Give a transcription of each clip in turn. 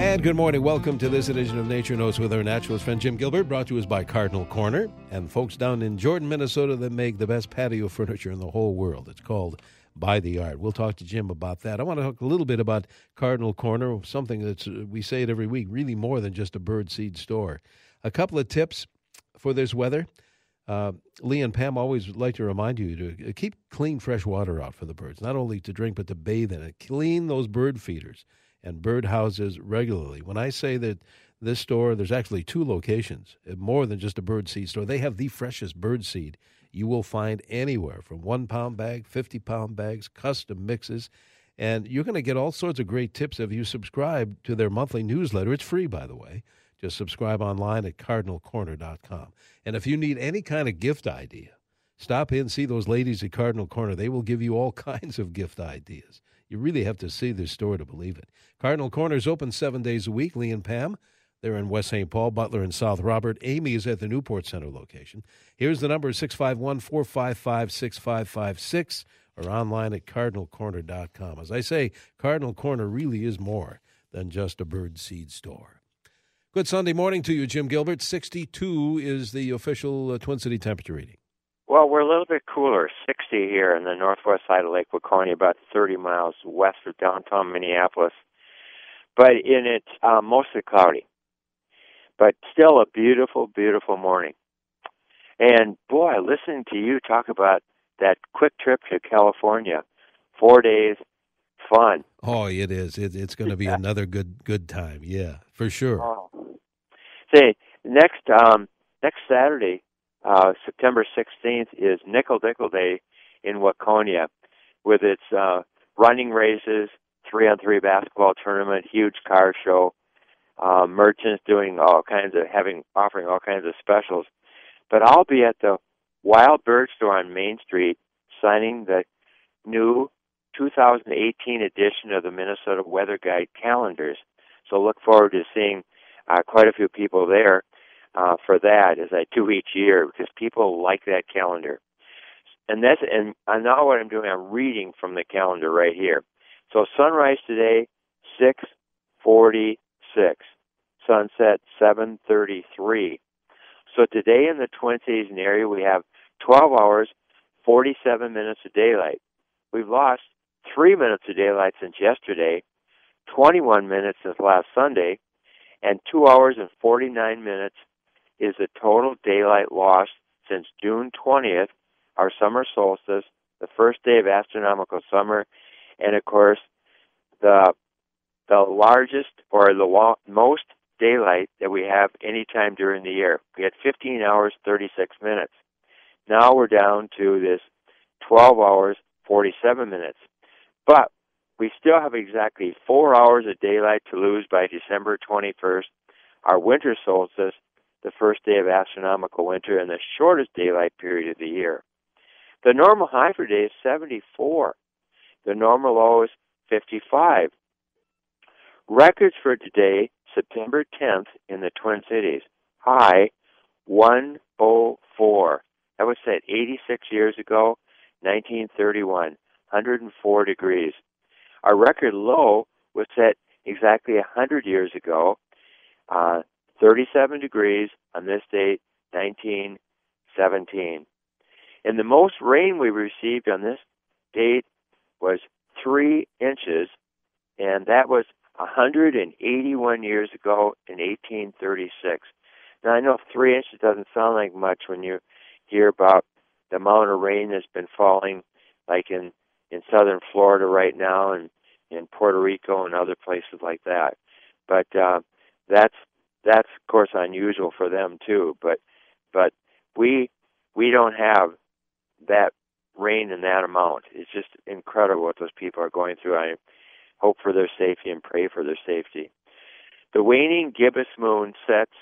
And good morning. Welcome to this edition of Nature Notes with our naturalist friend Jim Gilbert, brought to us by Cardinal Corner and folks down in Jordan, Minnesota that make the best patio furniture in the whole world. It's called By the Yard. We'll talk to Jim about that. I want to talk a little bit about Cardinal Corner, something that's, we say it every week, really more than just a bird seed store. A couple of tips for this weather. Lee and Pam always like to remind you to keep clean, fresh water out for the birds, not only to drink, but to bathe in it. Clean those bird feeders and bird houses regularly. When I say that this store, there's actually 2 locations, more than just a bird seed store. They have the freshest bird seed you will find anywhere, from 1-pound bag, 50-pound bags, custom mixes. And you're going to get all sorts of great tips if you subscribe to their monthly newsletter. It's free, by the way. Just subscribe online at cardinalcorner.com. And if you need any kind of gift idea, stop in, see those ladies at Cardinal Corner. They will give you all kinds of gift ideas. You really have to see this store to believe it. Cardinal Corner is open 7 days a week. Lee and Pam, they're in West St. Paul, Butler, and South Robert. Amy is at the Newport Center location. Here's the number, 651-455-6556, or online at cardinalcorner.com. As I say, Cardinal Corner really is more than just a bird seed store. Good Sunday morning to you, Jim Gilbert. 62 is the official Twin City temperature reading. Well, we're a little bit cooler, 60 here in the northwest side of Lake Wakoni, about 30 miles west of downtown Minneapolis. But it's mostly cloudy. But still a beautiful, beautiful morning. And boy, listening to you talk about that quick trip to California, 4 days, fun. Oh, it is. It's going to be another good time. Yeah, for sure. Oh. See, next Saturday, September 16th, is Nickel-Dickle Day in Waconia, with its running races, 3-on-3 basketball tournament, huge car show, merchants doing all kinds of offering all kinds of specials. But I'll be at the Wild Bird Store on Main Street signing the new 2018 edition of the Minnesota Weather Guide calendars. So look forward to seeing quite a few people there for that, as I do each year, because people like that calendar. And now what I'm doing, I'm reading from the calendar right here. So sunrise today, 6:46. Sunset, 7:33. So today in the Twin Cities area, we have 12 hours, 47 minutes of daylight. We've lost 3 minutes of daylight since yesterday, 21 minutes since last Sunday, and 2 hours and 49 minutes is the total daylight loss since June 20th, our summer solstice, the first day of astronomical summer, and, of course, the largest or the most daylight that we have any time during the year. We had 15 hours, 36 minutes. Now we're down to this 12 hours, 47 minutes. But we still have exactly 4 hours of daylight to lose by December 21st, our winter solstice, the first day of astronomical winter, and the shortest daylight period of the year. The normal high for today is 74. The normal low is 55. Records for today, September 10th in the Twin Cities. High, 104. That was set 86 years ago, 1931, 104 degrees. Our record low was set exactly 100 years ago, 37 degrees on this date, 1917. And the most rain we received on this date was 3 inches, and that was 181 years ago in 1836. Now, I know 3 inches doesn't sound like much when you hear about the amount of rain that's been falling, like in southern Florida right now, and in Puerto Rico and other places like that. But that's of course unusual for them too. But we don't have that rain in that amount. It's just incredible what those people are going through. I hope for their safety and pray for their safety. The waning gibbous moon sets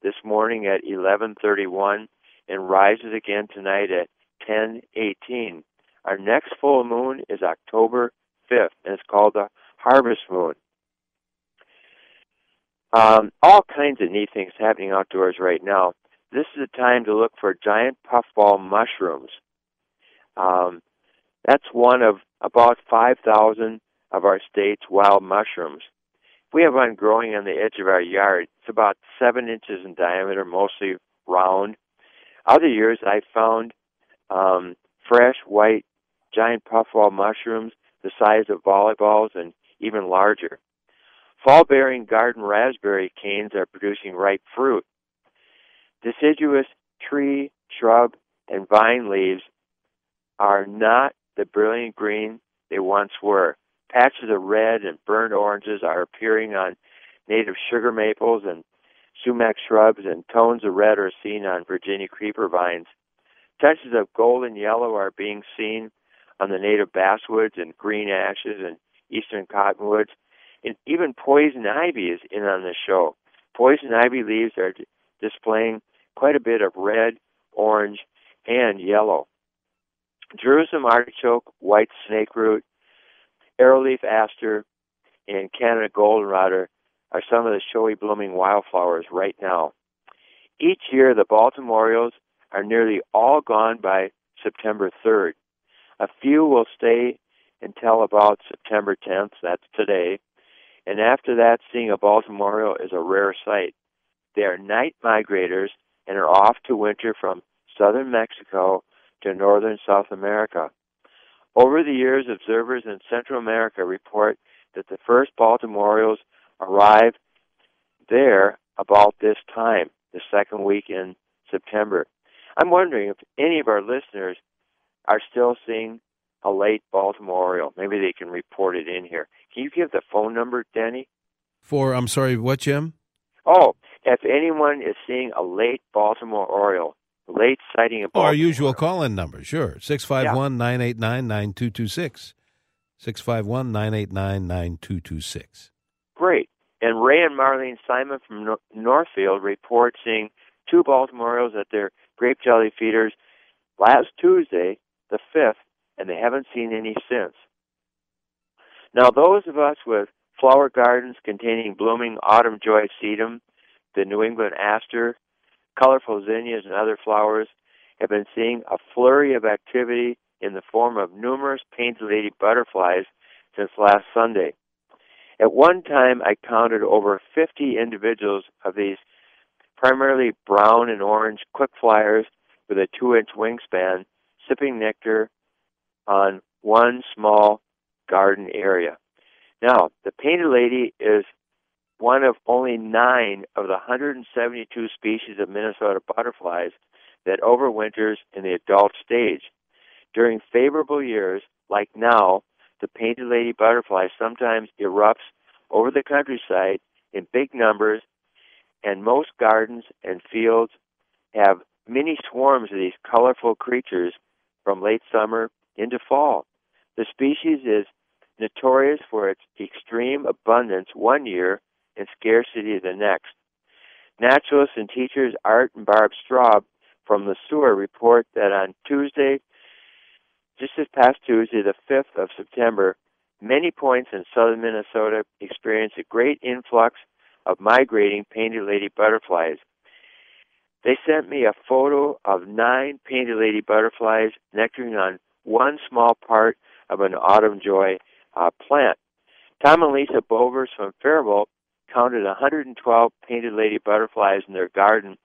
this morning at 11:31 and rises again tonight at 10:18. Our next full moon is October 5th, and it's called the harvest moon. All kinds of neat things happening outdoors right now. This is the time to look for giant puffball mushrooms. That's one of about 5,000 of our state's wild mushrooms. We have one growing on the edge of our yard. It's about 7 inches in diameter, mostly round. Other years I found fresh, white, giant puffball mushrooms the size of volleyballs and even larger. Fall-bearing garden raspberry canes are producing ripe fruit. Deciduous tree, shrub, and vine leaves are not the brilliant green they once were. Patches of red and burnt oranges are appearing on native sugar maples and sumac shrubs, and tones of red are seen on Virginia creeper vines. Touches of golden yellow are being seen on the native basswoods and green ashes and eastern cottonwoods. And even poison ivy is in on the show. Poison ivy leaves are displaying quite a bit of red, orange, and yellow. Jerusalem artichoke, white snake root, arrowleaf aster, and Canada goldenrod are some of the showy blooming wildflowers right now. Each year, the Baltimore Orioles are nearly all gone by September 3rd. A few will stay until about September 10th, that's today, and after that, seeing a Baltimore Oriole is a rare sight. They are night migrators and are off to winter from southern Mexico to northern South America. Over the years, observers in Central America report that the first Baltimore Orioles arrive there about this time, the second week in September. I'm wondering if any of our listeners are still seeing a late Baltimore Oriole. Maybe they can report it in here. Can you give the phone number, Denny? I'm sorry, what, Jim? Oh, if anyone is seeing a late Baltimore Oriole, late sighting of Baltimore. Our usual call-in number, sure. 651-989-9226. 651-989-9226. Great. And Ray and Marlene Simon from Northfield report seeing 2 Baltimore Orioles at their grape jelly feeders last Tuesday, the 5th, and they haven't seen any since. Now, those of us with flower gardens containing blooming Autumn Joy sedum, the New England aster, colorful zinnias, and other flowers have been seeing a flurry of activity in the form of numerous Painted Lady butterflies since last Sunday. At one time, I counted over 50 individuals of these primarily brown and orange quick flyers with a 2-inch wingspan sipping nectar on one small garden area. Now, the Painted Lady is one of only 9 of the 172 species of Minnesota butterflies that overwinters in the adult stage. During favorable years, like now, the Painted Lady butterfly sometimes erupts over the countryside in big numbers, and most gardens and fields have many swarms of these colorful creatures from late summer into fall. The species is notorious for its extreme abundance one year and scarcity the next. Naturalists and teachers Art and Barb Straub from LeSueur report that on Tuesday, just this past Tuesday, the 5th of September, many points in southern Minnesota experienced a great influx of migrating Painted Lady butterflies. They sent me a photo of 9 Painted Lady butterflies nectaring on one small part of an Autumn Joy plant. Tom and Lisa Bovers from Faribault counted 112 Painted Lady butterflies in their garden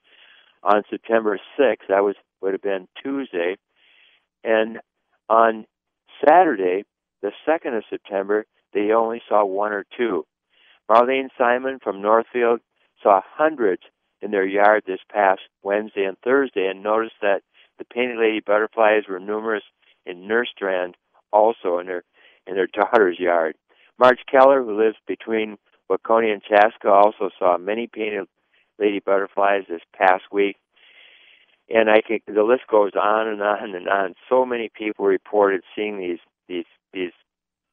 on September 6th. That would have been Tuesday. And on Saturday, the 2nd of September, they only saw 1 or 2. Marlene Simon from Northfield saw hundreds in their yard this past Wednesday and Thursday and noticed that the Painted Lady butterflies were numerous in Nerstrand, also in their daughter's yard. Marge Keller, who lives between Waconia and Chaska, also saw many Painted Lady butterflies this past week. And the list goes on and on and on. So many people reported seeing these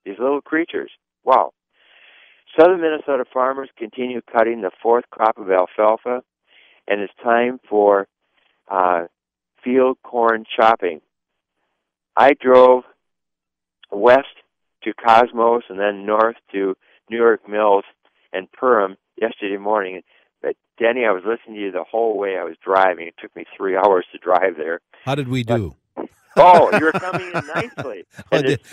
little creatures. Wow. Southern Minnesota farmers continue cutting the fourth crop of alfalfa, and it's time for field corn chopping. I drove west to Cosmos and then north to New York Mills and Perham yesterday morning. But, Denny, I was listening to you the whole way I was driving. It took me 3 hours to drive there. How did we do? Oh, you were coming in nicely. And there's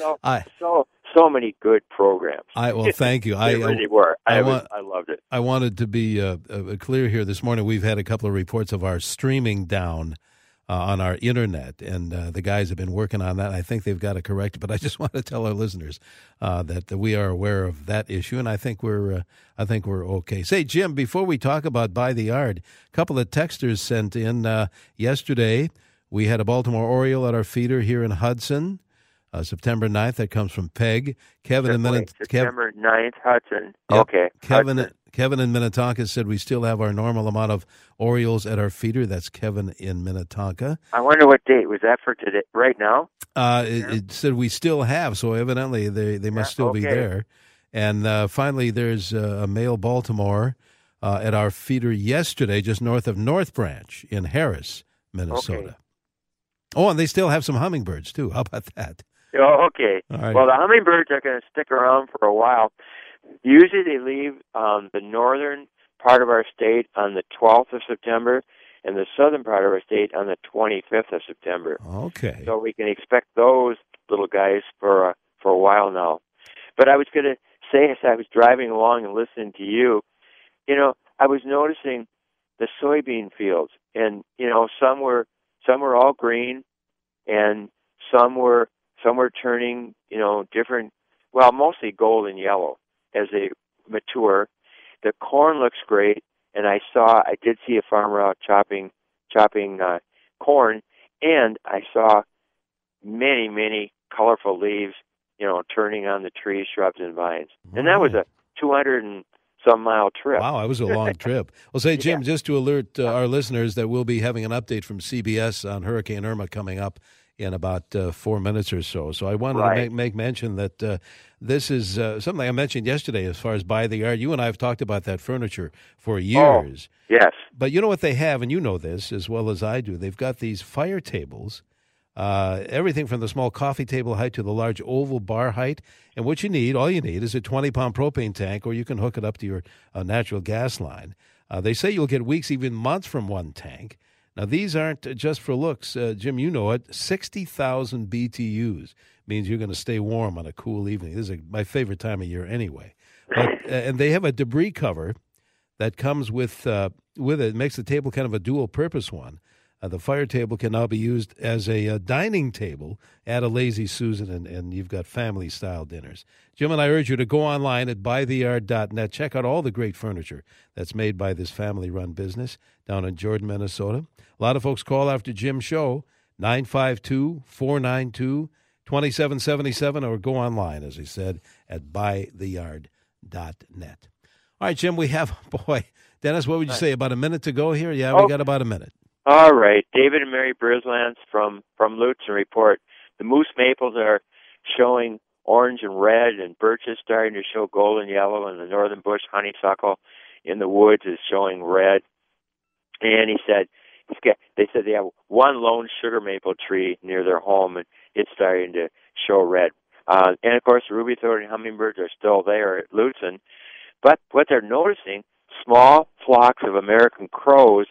so many good programs. Well, thank you. They really were. I loved it. I wanted to be clear here this morning. We've had a couple of reports of our streaming down on our internet, and the guys have been working on that. I think they've got it corrected, but I just want to tell our listeners that we are aware of that issue, and I think we're okay. Say, Jim, before we talk about By the Yard, a couple of texters sent in yesterday. We had a Baltimore Oriole at our feeder here in Hudson, September 9th. That comes from Peg. September 9th, Hudson. Yep. Okay. Kevin in Minnetonka said we still have our normal amount of Orioles at our feeder. That's Kevin in Minnetonka. I wonder what date. Was that for today? Right now? It said we still have, so evidently they must still be there. And finally, there's a male Baltimore at our feeder yesterday, just north of North Branch in Harris, Minnesota. Okay. Oh, and they still have some hummingbirds, too. How about that? Oh, okay. All right. Well, the hummingbirds are going to stick around for a while. Usually they leave the northern part of our state on the 12th of September and the southern part of our state on the 25th of September. Okay. So we can expect those little guys for a while now. But I was going to say, as I was driving along and listening to you, I was noticing the soybean fields. And, some were all green, and some were turning, different, mostly gold and yellow as they mature. The corn looks great, and I did see a farmer out chopping corn, and I saw many, many colorful leaves, turning on the trees, shrubs, and vines. Right. And that was a 200-and-some-mile trip. Wow, that was a long trip. Well, say, Jim, just to alert our listeners that we'll be having an update from CBS on Hurricane Irma coming up in about 4 minutes or so. So I wanted to make mention that this is something I mentioned yesterday as far as By the Yard. You and I have talked about that furniture for years. Oh, yes. But you know what they have, and you know this as well as I do. They've got these fire tables, everything from the small coffee table height to the large oval bar height. And what you need, all you need, is a 20-pound propane tank, or you can hook it up to your natural gas line. They say you'll get weeks, even months from one tank. Now, these aren't just for looks. Jim, you know it. 60,000 BTUs means you're going to stay warm on a cool evening. This is my favorite time of year anyway. But, and they have a debris cover that comes with it. It makes the table kind of a dual-purpose one. The fire table can now be used as a dining table at a Lazy Susan, and you've got family-style dinners. Jim and I urge you to go online at bytheyard.net. Check out all the great furniture that's made by this family-run business down in Jordan, Minnesota. A lot of folks call after Jim's show, 952-492-2777, or go online, as he said, at bytheyard.net. All right, Jim, we have, Dennis, what would you say, about a minute to go here? Yeah, we got about a minute. All right, David and Mary Brislance from Lutzen report. The moose maples are showing orange and red, and birch is starting to show gold and yellow, and the northern bush honeysuckle in the woods is showing red. And they said they have one lone sugar maple tree near their home, and it's starting to show red. And, of course, the ruby-throated hummingbirds are still there at Lutzen. But what they're noticing, small flocks of American crows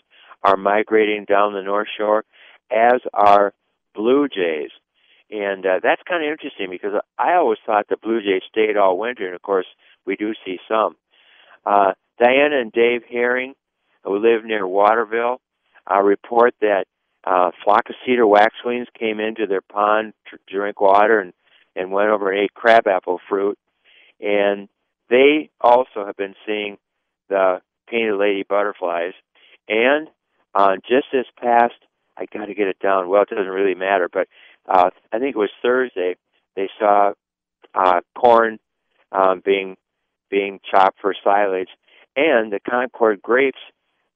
are migrating down the North Shore, as are blue jays. And that's kind of interesting because I always thought the blue jays stayed all winter, and, of course, we do see some. Diana and Dave Herring, who live near Waterville, report that a flock of cedar waxwings came into their pond to drink water and went over and ate crabapple fruit. And they also have been seeing the Painted Lady butterflies. And just this past, I got to get it down. Well, it doesn't really matter, but I think it was Thursday. They saw corn being chopped for silage, and the Concord grapes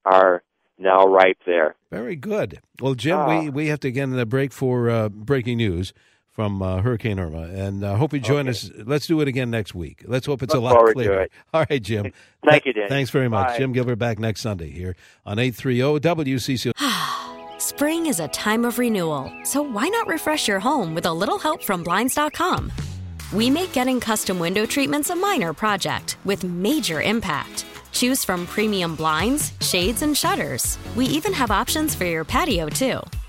are now ripe there. Very good. Well, Jim, we have to get in a break for breaking news. from Hurricane Irma. And I hope you join us. Let's do it again next week. Let's hope it's a lot clearer. All right, Jim. Thank you, Dan. Thanks very much. Bye. Jim Gilbert back next Sunday here on 830 WCCO. Spring is a time of renewal, so why not refresh your home with a little help from Blinds.com? We make getting custom window treatments a minor project with major impact. Choose from premium blinds, shades, and shutters. We even have options for your patio, too.